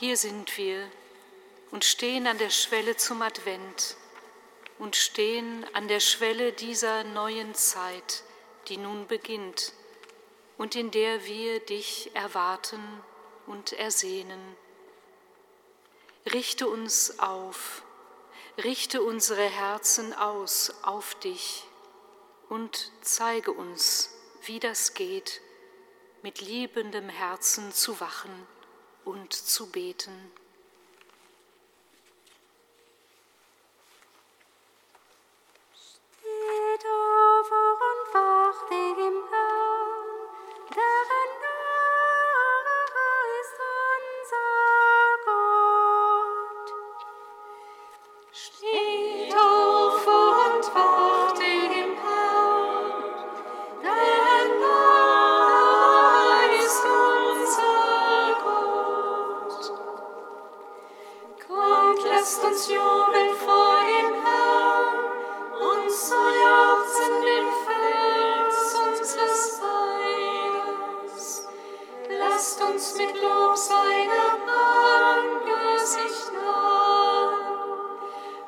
Hier sind wir und stehen an der Schwelle zum Advent und stehen an der Schwelle dieser neuen Zeit, die nun beginnt und in der wir dich erwarten und ersehnen. Richte uns auf, richte unsere Herzen aus auf dich und zeige uns, wie das geht, mit liebendem Herzen zu wachen und zu beten. Steht auf und wacht im Herrn, deren Nahe ist unser Gott. Steht auf und wacht im Herrn, deren Nahe ist unser Gott. Kommt, lasst uns jubeln vor dem Herrn, und so jauchzen den Fels unseres Heils. Lasst uns mit Lob seinem Angesicht nahen,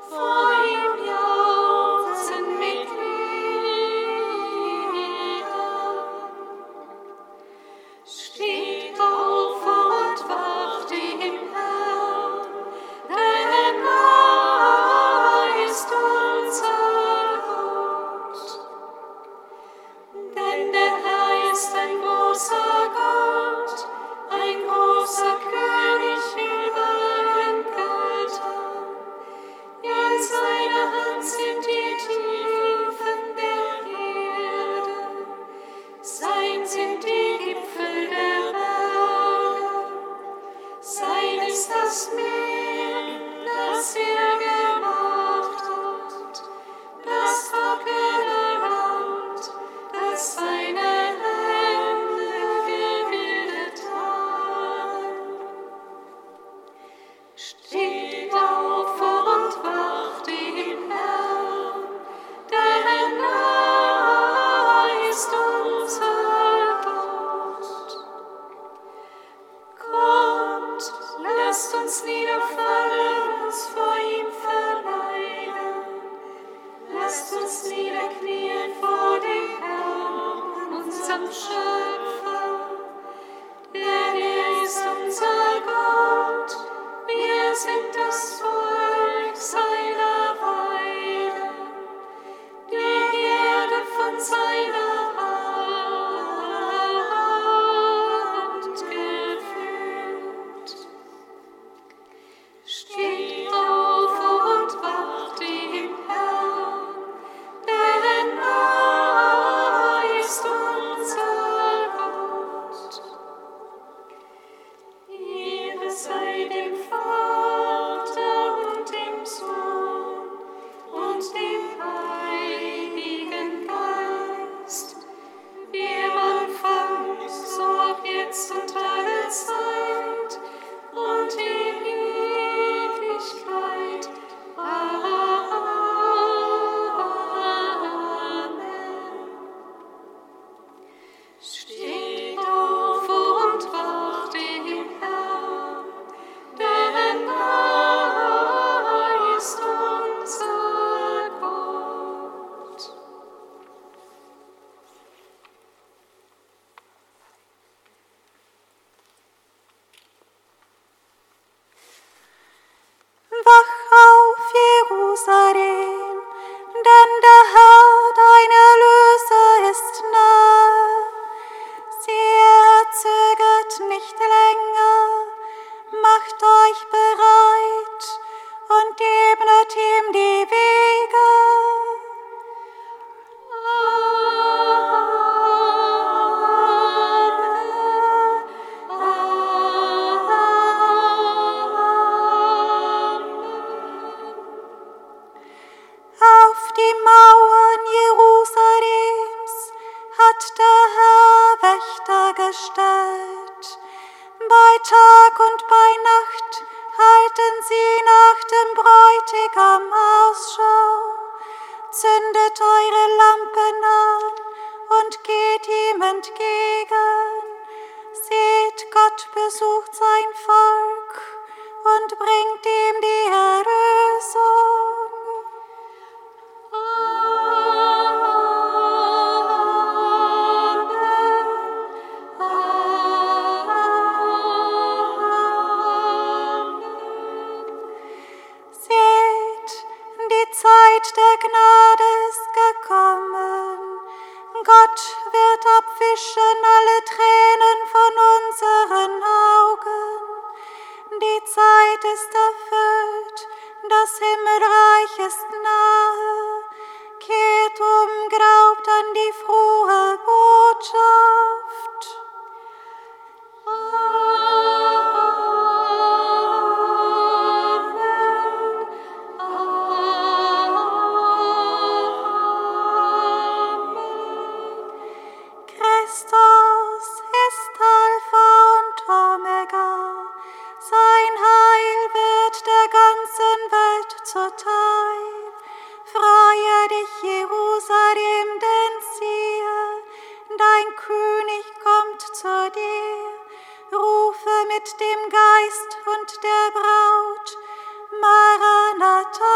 vor ihm jauchzen mit Liedern. Steht auf und wacht im Herrn, denn nahe ist unser. Entgegen, seht, Gott besucht sein Volk. und bringt ihm die Erlösung. Amen. Amen. Seht, die Zeit der Gnade ist gekommen. Gott wird abwischen alle Tränen von unseren Augen. Die Zeit ist erfüllt, das Himmelreich ist nahe. Kehrt um, glaubt an die frohe Botschaft. Amen. Amen. Christus ist Alpha und Omega. Sein Heil wird der ganzen Welt zuteil. Freue dich, Jerusalem, denn siehe, dein König kommt zu dir. Rufe mit dem Geist und der Braut, Maranatha.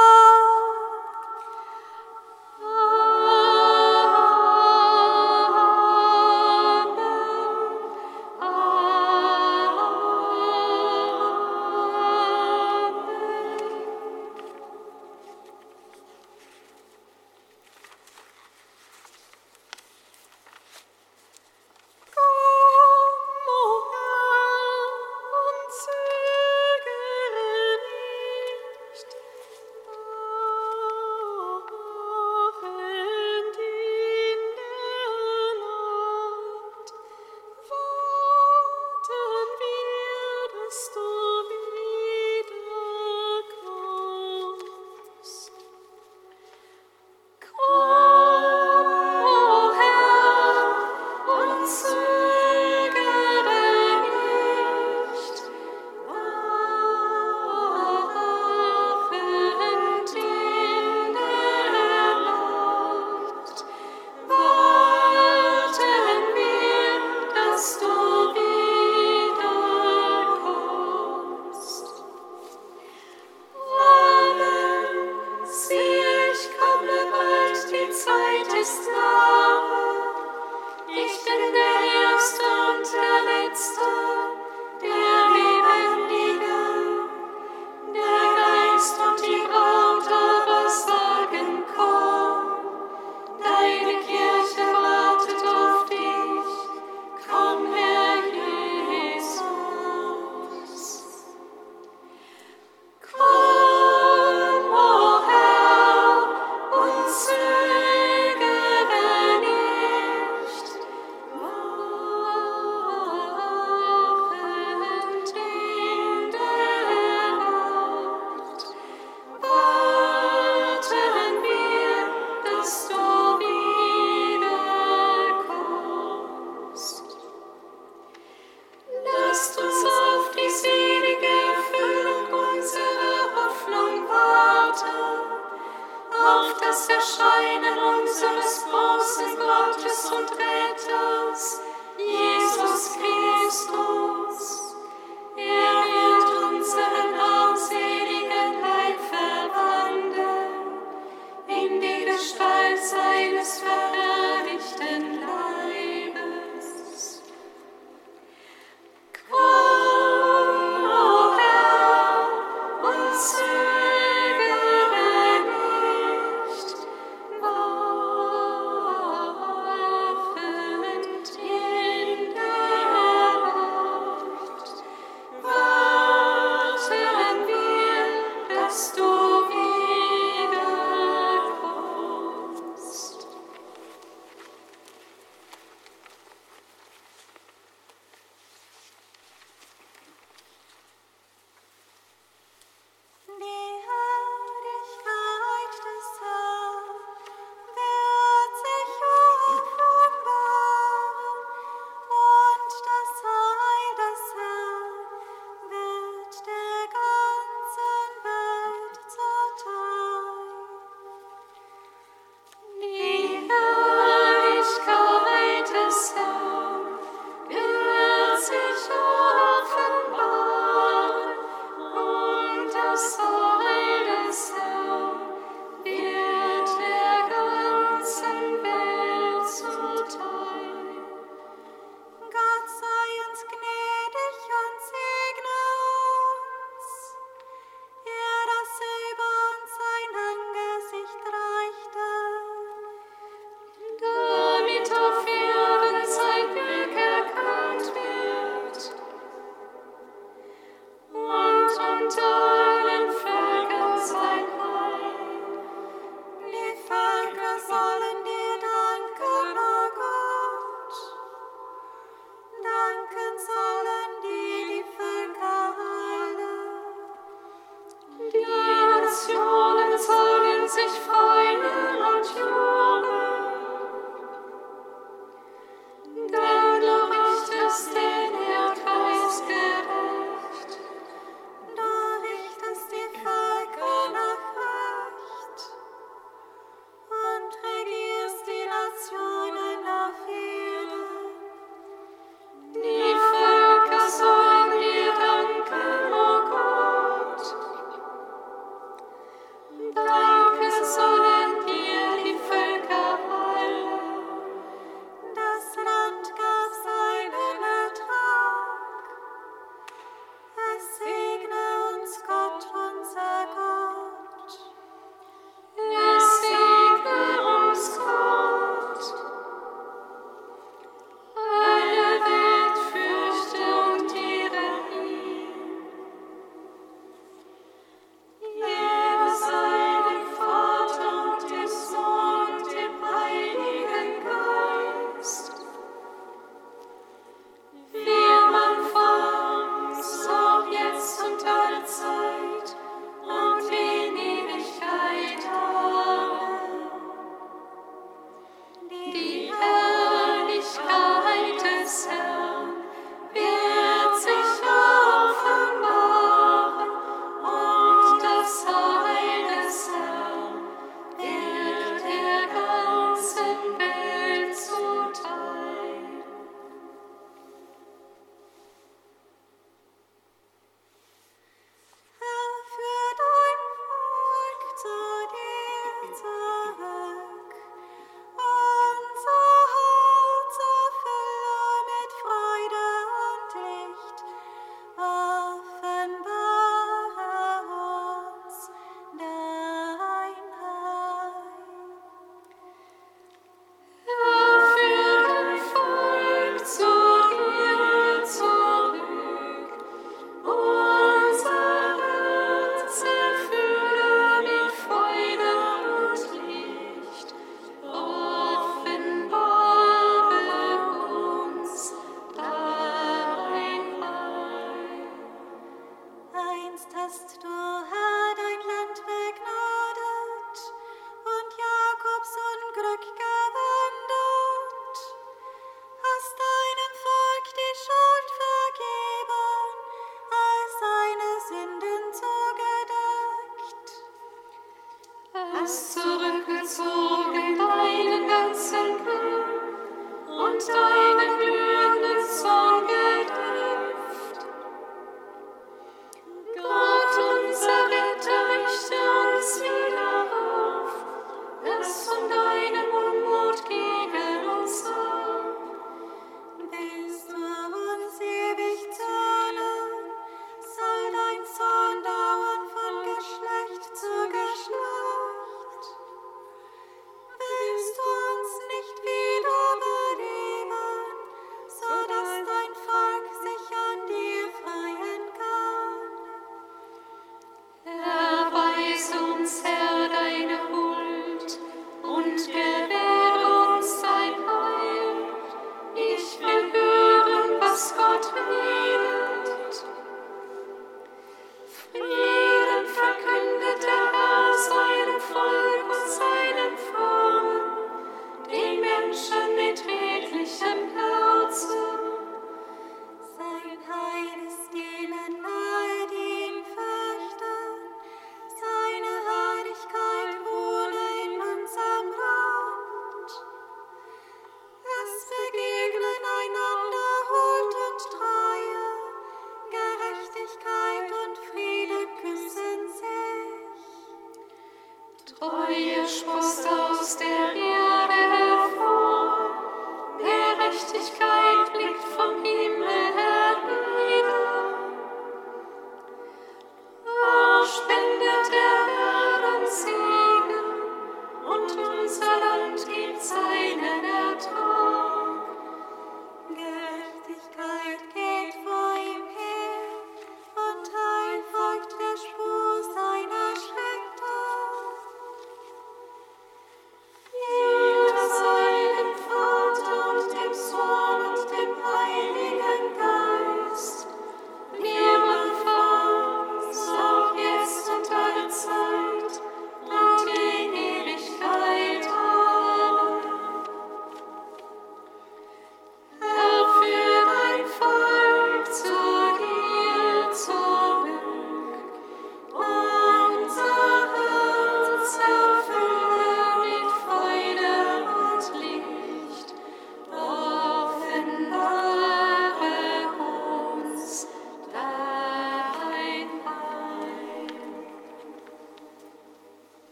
Amen.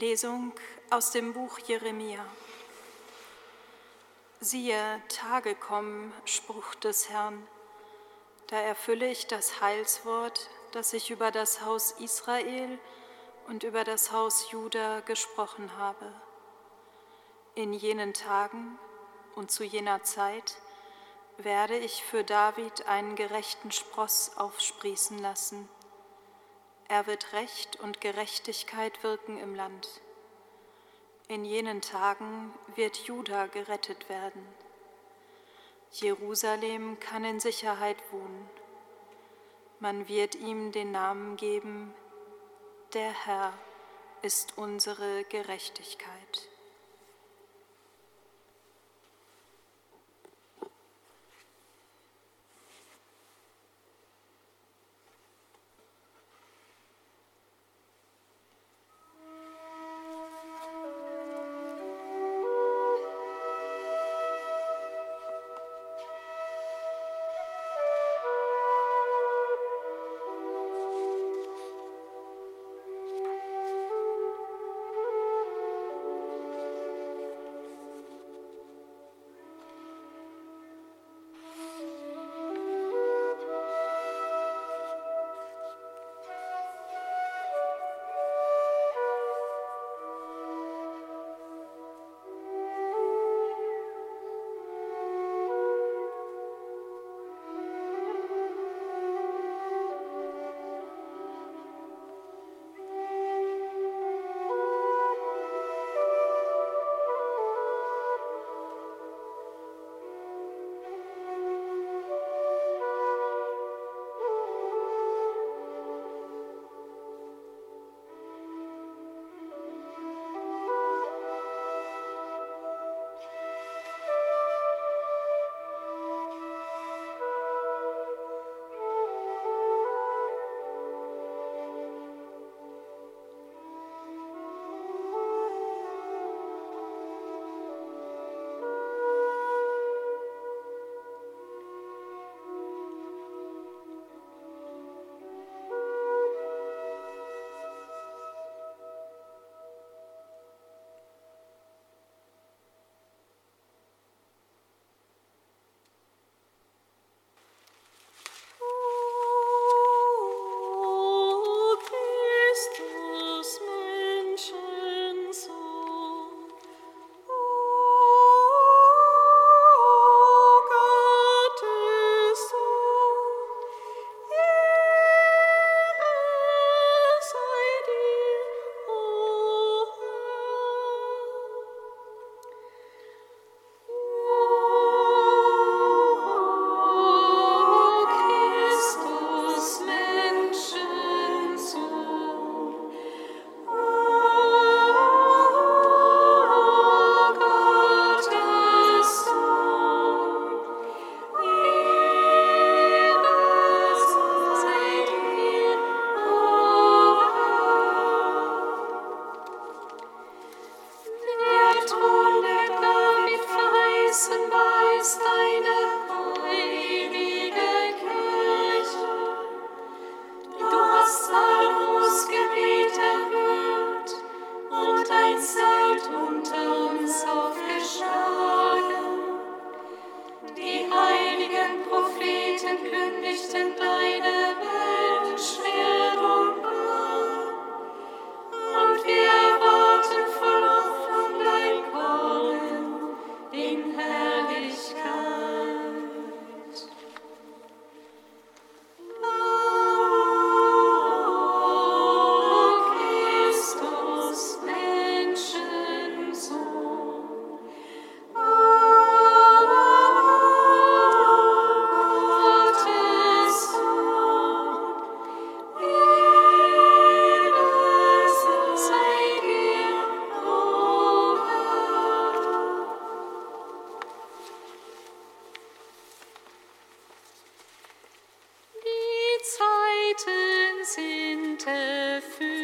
Lesung aus dem Buch Jeremia. Siehe, Tage kommen, Spruch des Herrn, da erfülle ich das Heilswort, das ich über das Haus Israel und über das Haus Juda gesprochen habe. In jenen Tagen und zu jener Zeit werde ich für David einen gerechten Spross aufsprießen lassen. Er wird Recht und Gerechtigkeit wirken im Land. In jenen Tagen wird Juda gerettet werden. Jerusalem kann in Sicherheit wohnen. Man wird ihm den Namen geben, der Herr ist unsere Gerechtigkeit. Zeiten sind erfüllt.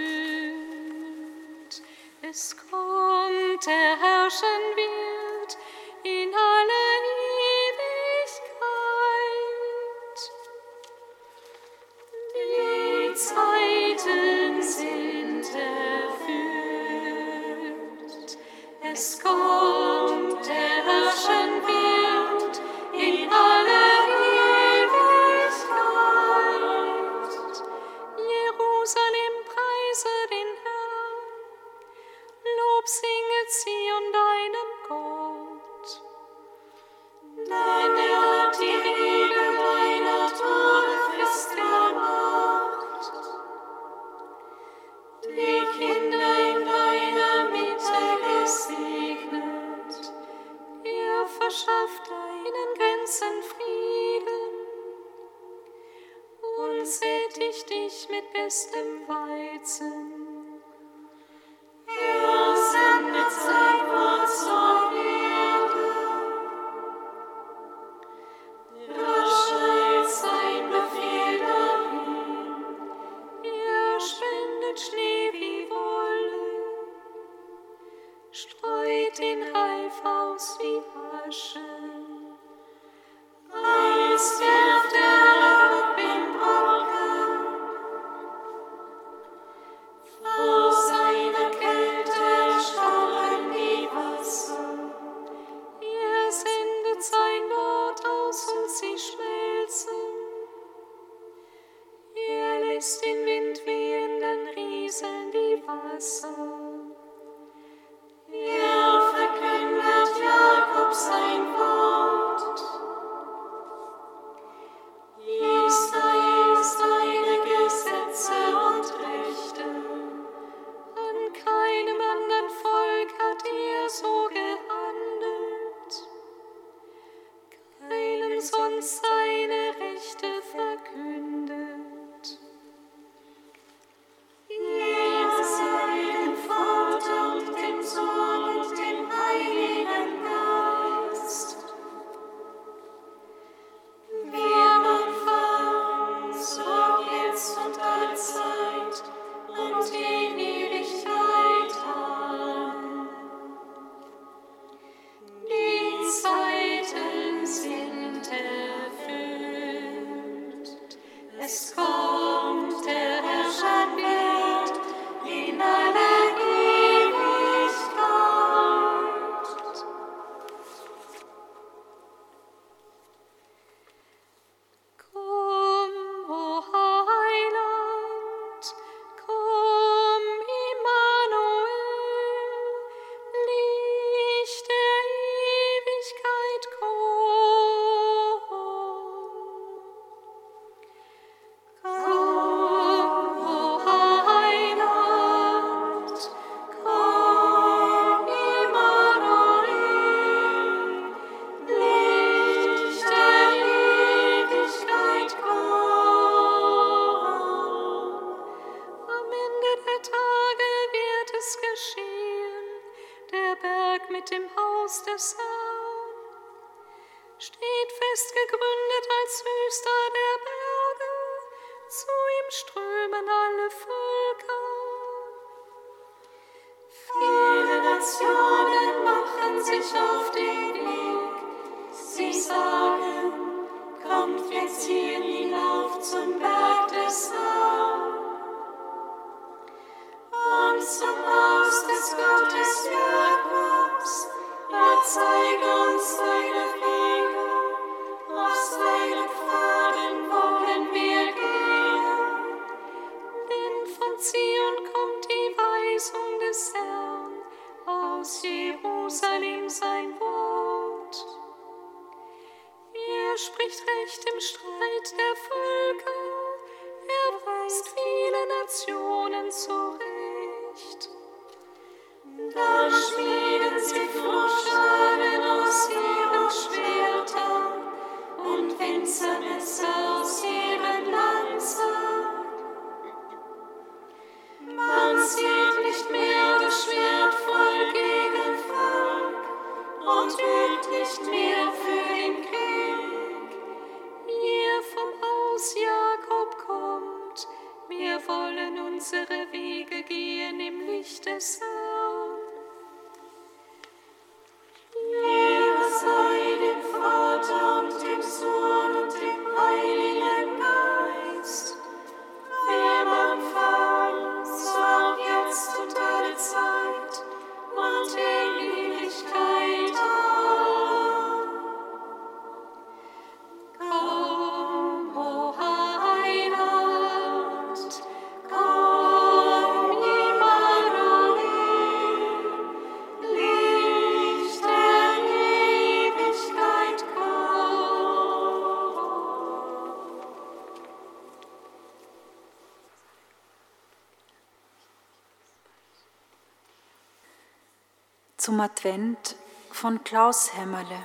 Zum Advent von Klaus Hämmerle.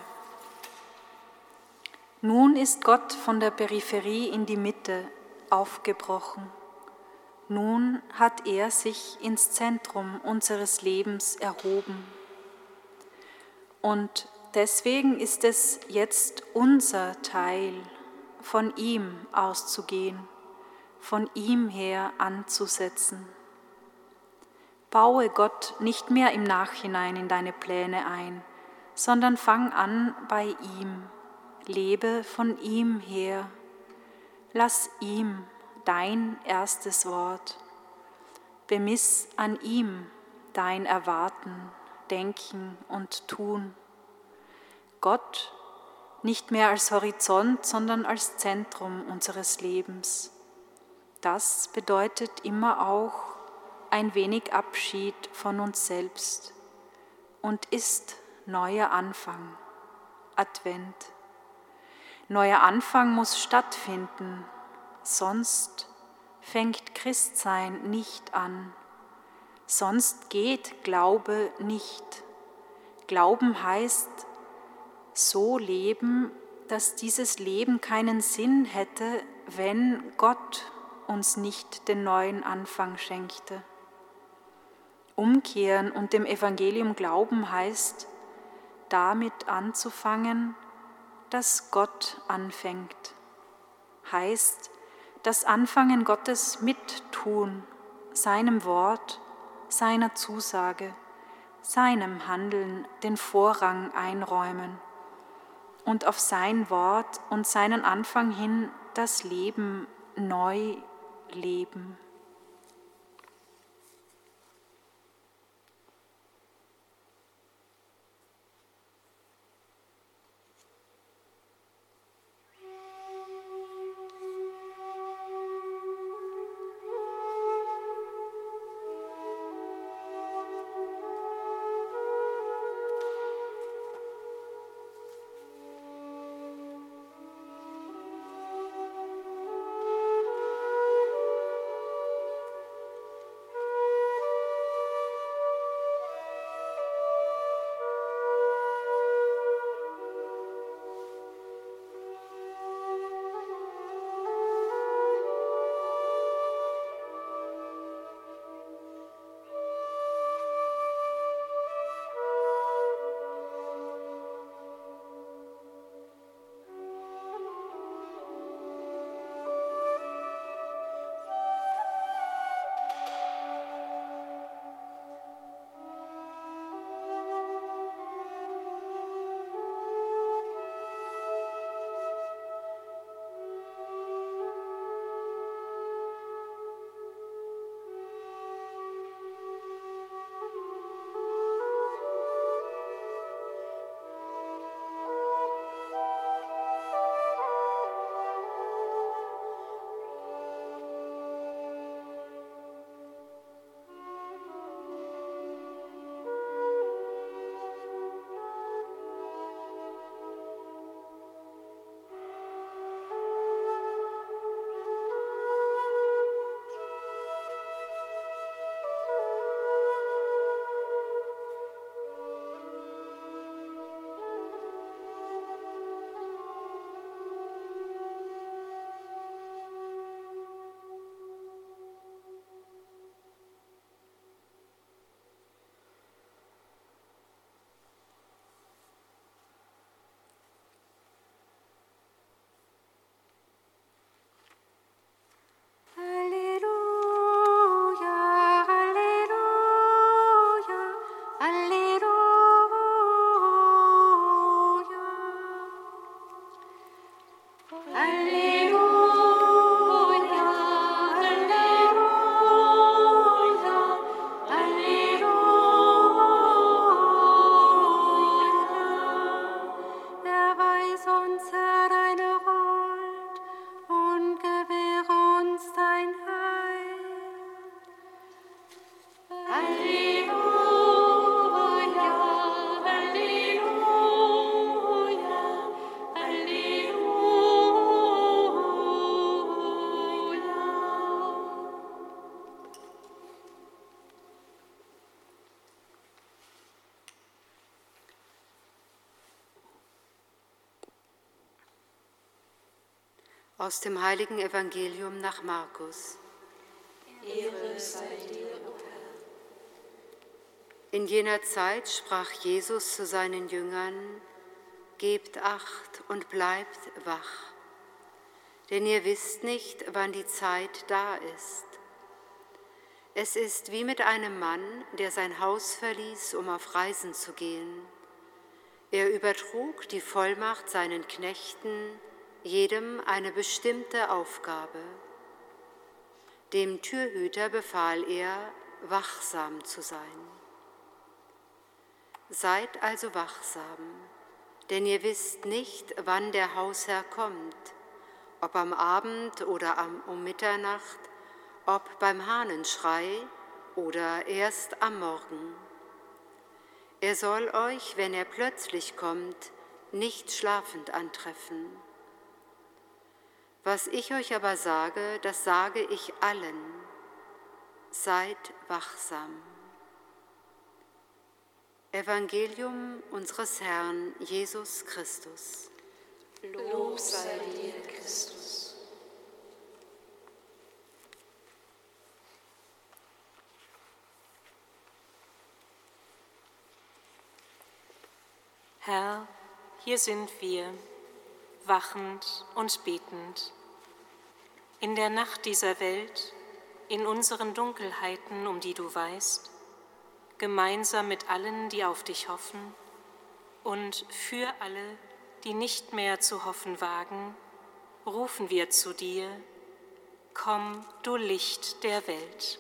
Nun ist Gott von der Peripherie in die Mitte aufgebrochen. Nun hat er sich ins Zentrum unseres Lebens erhoben. Und deswegen ist es jetzt unser Teil, von ihm auszugehen, von ihm her anzusetzen. Baue Gott nicht mehr im Nachhinein in deine Pläne ein, sondern fang an bei ihm, lebe von ihm her, lass ihm dein erstes Wort, bemiss an ihm dein Erwarten, Denken und Tun. Gott nicht mehr als Horizont, sondern als Zentrum unseres Lebens. Das bedeutet immer auch ein wenig Abschied von uns selbst und ist neuer Anfang, Advent. Neuer Anfang muss stattfinden, sonst fängt Christsein nicht an, sonst geht Glaube nicht. Glauben heißt, so leben, dass dieses Leben keinen Sinn hätte, wenn Gott uns nicht den neuen Anfang schenkte. Umkehren und dem Evangelium glauben heißt, damit anzufangen, dass Gott anfängt. Heißt, das Anfangen Gottes mit Tun, seinem Wort, seiner Zusage, seinem Handeln den Vorrang einräumen und auf sein Wort und seinen Anfang hin das Leben neu leben. Aus dem Heiligen Evangelium nach Markus. Ehre sei dir, o Herr. In jener Zeit sprach Jesus zu seinen Jüngern: Gebt Acht und bleibt wach, denn ihr wisst nicht, wann die Zeit da ist. Es ist wie mit einem Mann, der sein Haus verließ, um auf Reisen zu gehen. Er übertrug die Vollmacht seinen Knechten, jedem eine bestimmte Aufgabe. Dem Türhüter befahl er, wachsam zu sein. Seid also wachsam, denn ihr wisst nicht, wann der Hausherr kommt, ob am Abend oder um Mitternacht, ob beim Hahnenschrei oder erst am Morgen. Er soll euch, wenn er plötzlich kommt, nicht schlafend antreffen. Was ich euch aber sage, das sage ich allen. Seid wachsam. Evangelium unseres Herrn Jesus Christus. Lob sei dir, Christus. Herr, hier sind wir, wachend und betend. In der Nacht dieser Welt, in unseren Dunkelheiten, um die du weißt, gemeinsam mit allen, die auf dich hoffen, und für alle, die nicht mehr zu hoffen wagen, rufen wir zu dir: Komm, du Licht der Welt.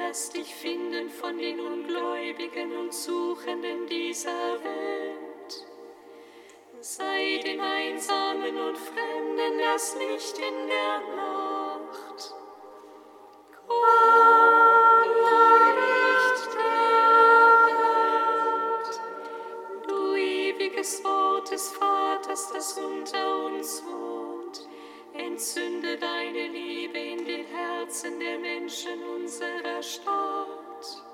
Lass dich finden von den Unglücklichen. Bedürftigen und Suchenden dieser Welt. Sei den Einsamen und Fremden das Licht in der Nacht. Wort des Vaters, das unter uns wohnt, entzünde deine Liebe in den Herzen der Menschen unserer Stadt.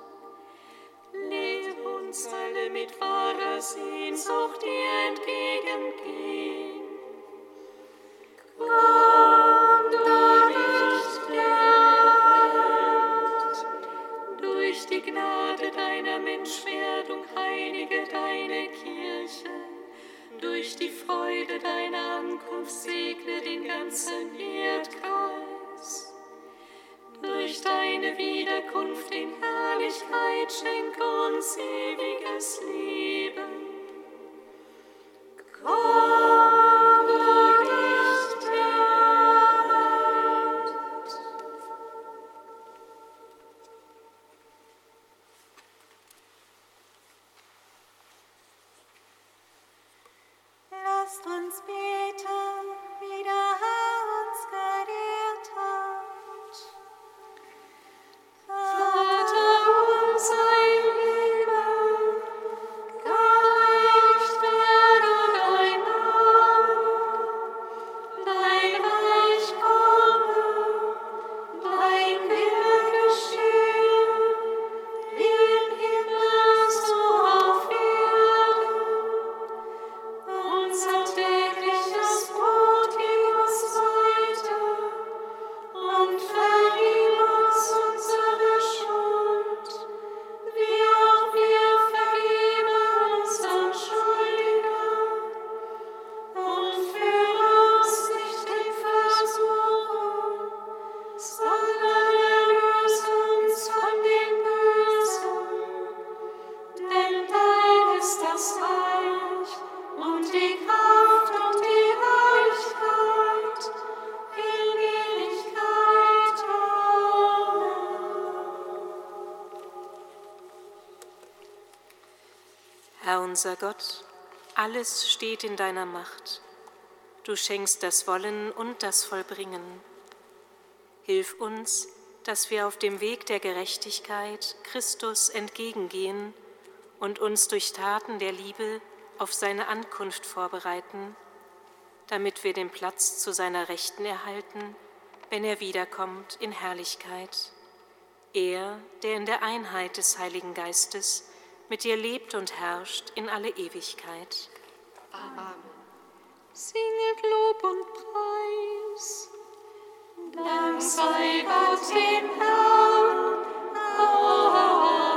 Lehre uns alle mit wahrer Sehnsucht dir entgegengehen. Komm, du Licht der Welt, durch die Gnade deiner Menschwerdung heilige deine Kirche. Durch die Freude deiner Ankunft segne den ganzen Erdkreis. Durch deine Wiederkunft in Herrlichkeit schenke uns ewiges Leben. Komm, du Licht der Welt. Lasst uns beten, wie der Herr uns gelehrt hat. Vater unser im Himmel, geheiligt werde dein Name, dein Reich komme, dein Wille geschehe, wie im Himmel so auf Erden. Unser tägliches Brot gib uns heute und vergib uns unsere Schuld, wie auch wir vergeben unseren Schuldigen. Und führe uns nicht in Versuchung, sondern erlöse uns von dem Bösen. Denn dein ist das Reich und die Kraft und die Herrlichkeit in Ewigkeit. Amen. Herr unser Gott, alles steht in deiner Macht. Du schenkst das Wollen und das Vollbringen. Hilf uns, dass wir auf dem Weg der Gerechtigkeit Christus entgegengehen und uns durch Taten der Liebe auf seine Ankunft vorbereiten, damit wir den Platz zu seiner Rechten erhalten, wenn er wiederkommt in Herrlichkeit. Er, der in der Einheit des Heiligen Geistes mit dir lebt und herrscht in alle Ewigkeit. Amen. Singet Lob und Preis. Dank sei Gott dem Herrn. Amen.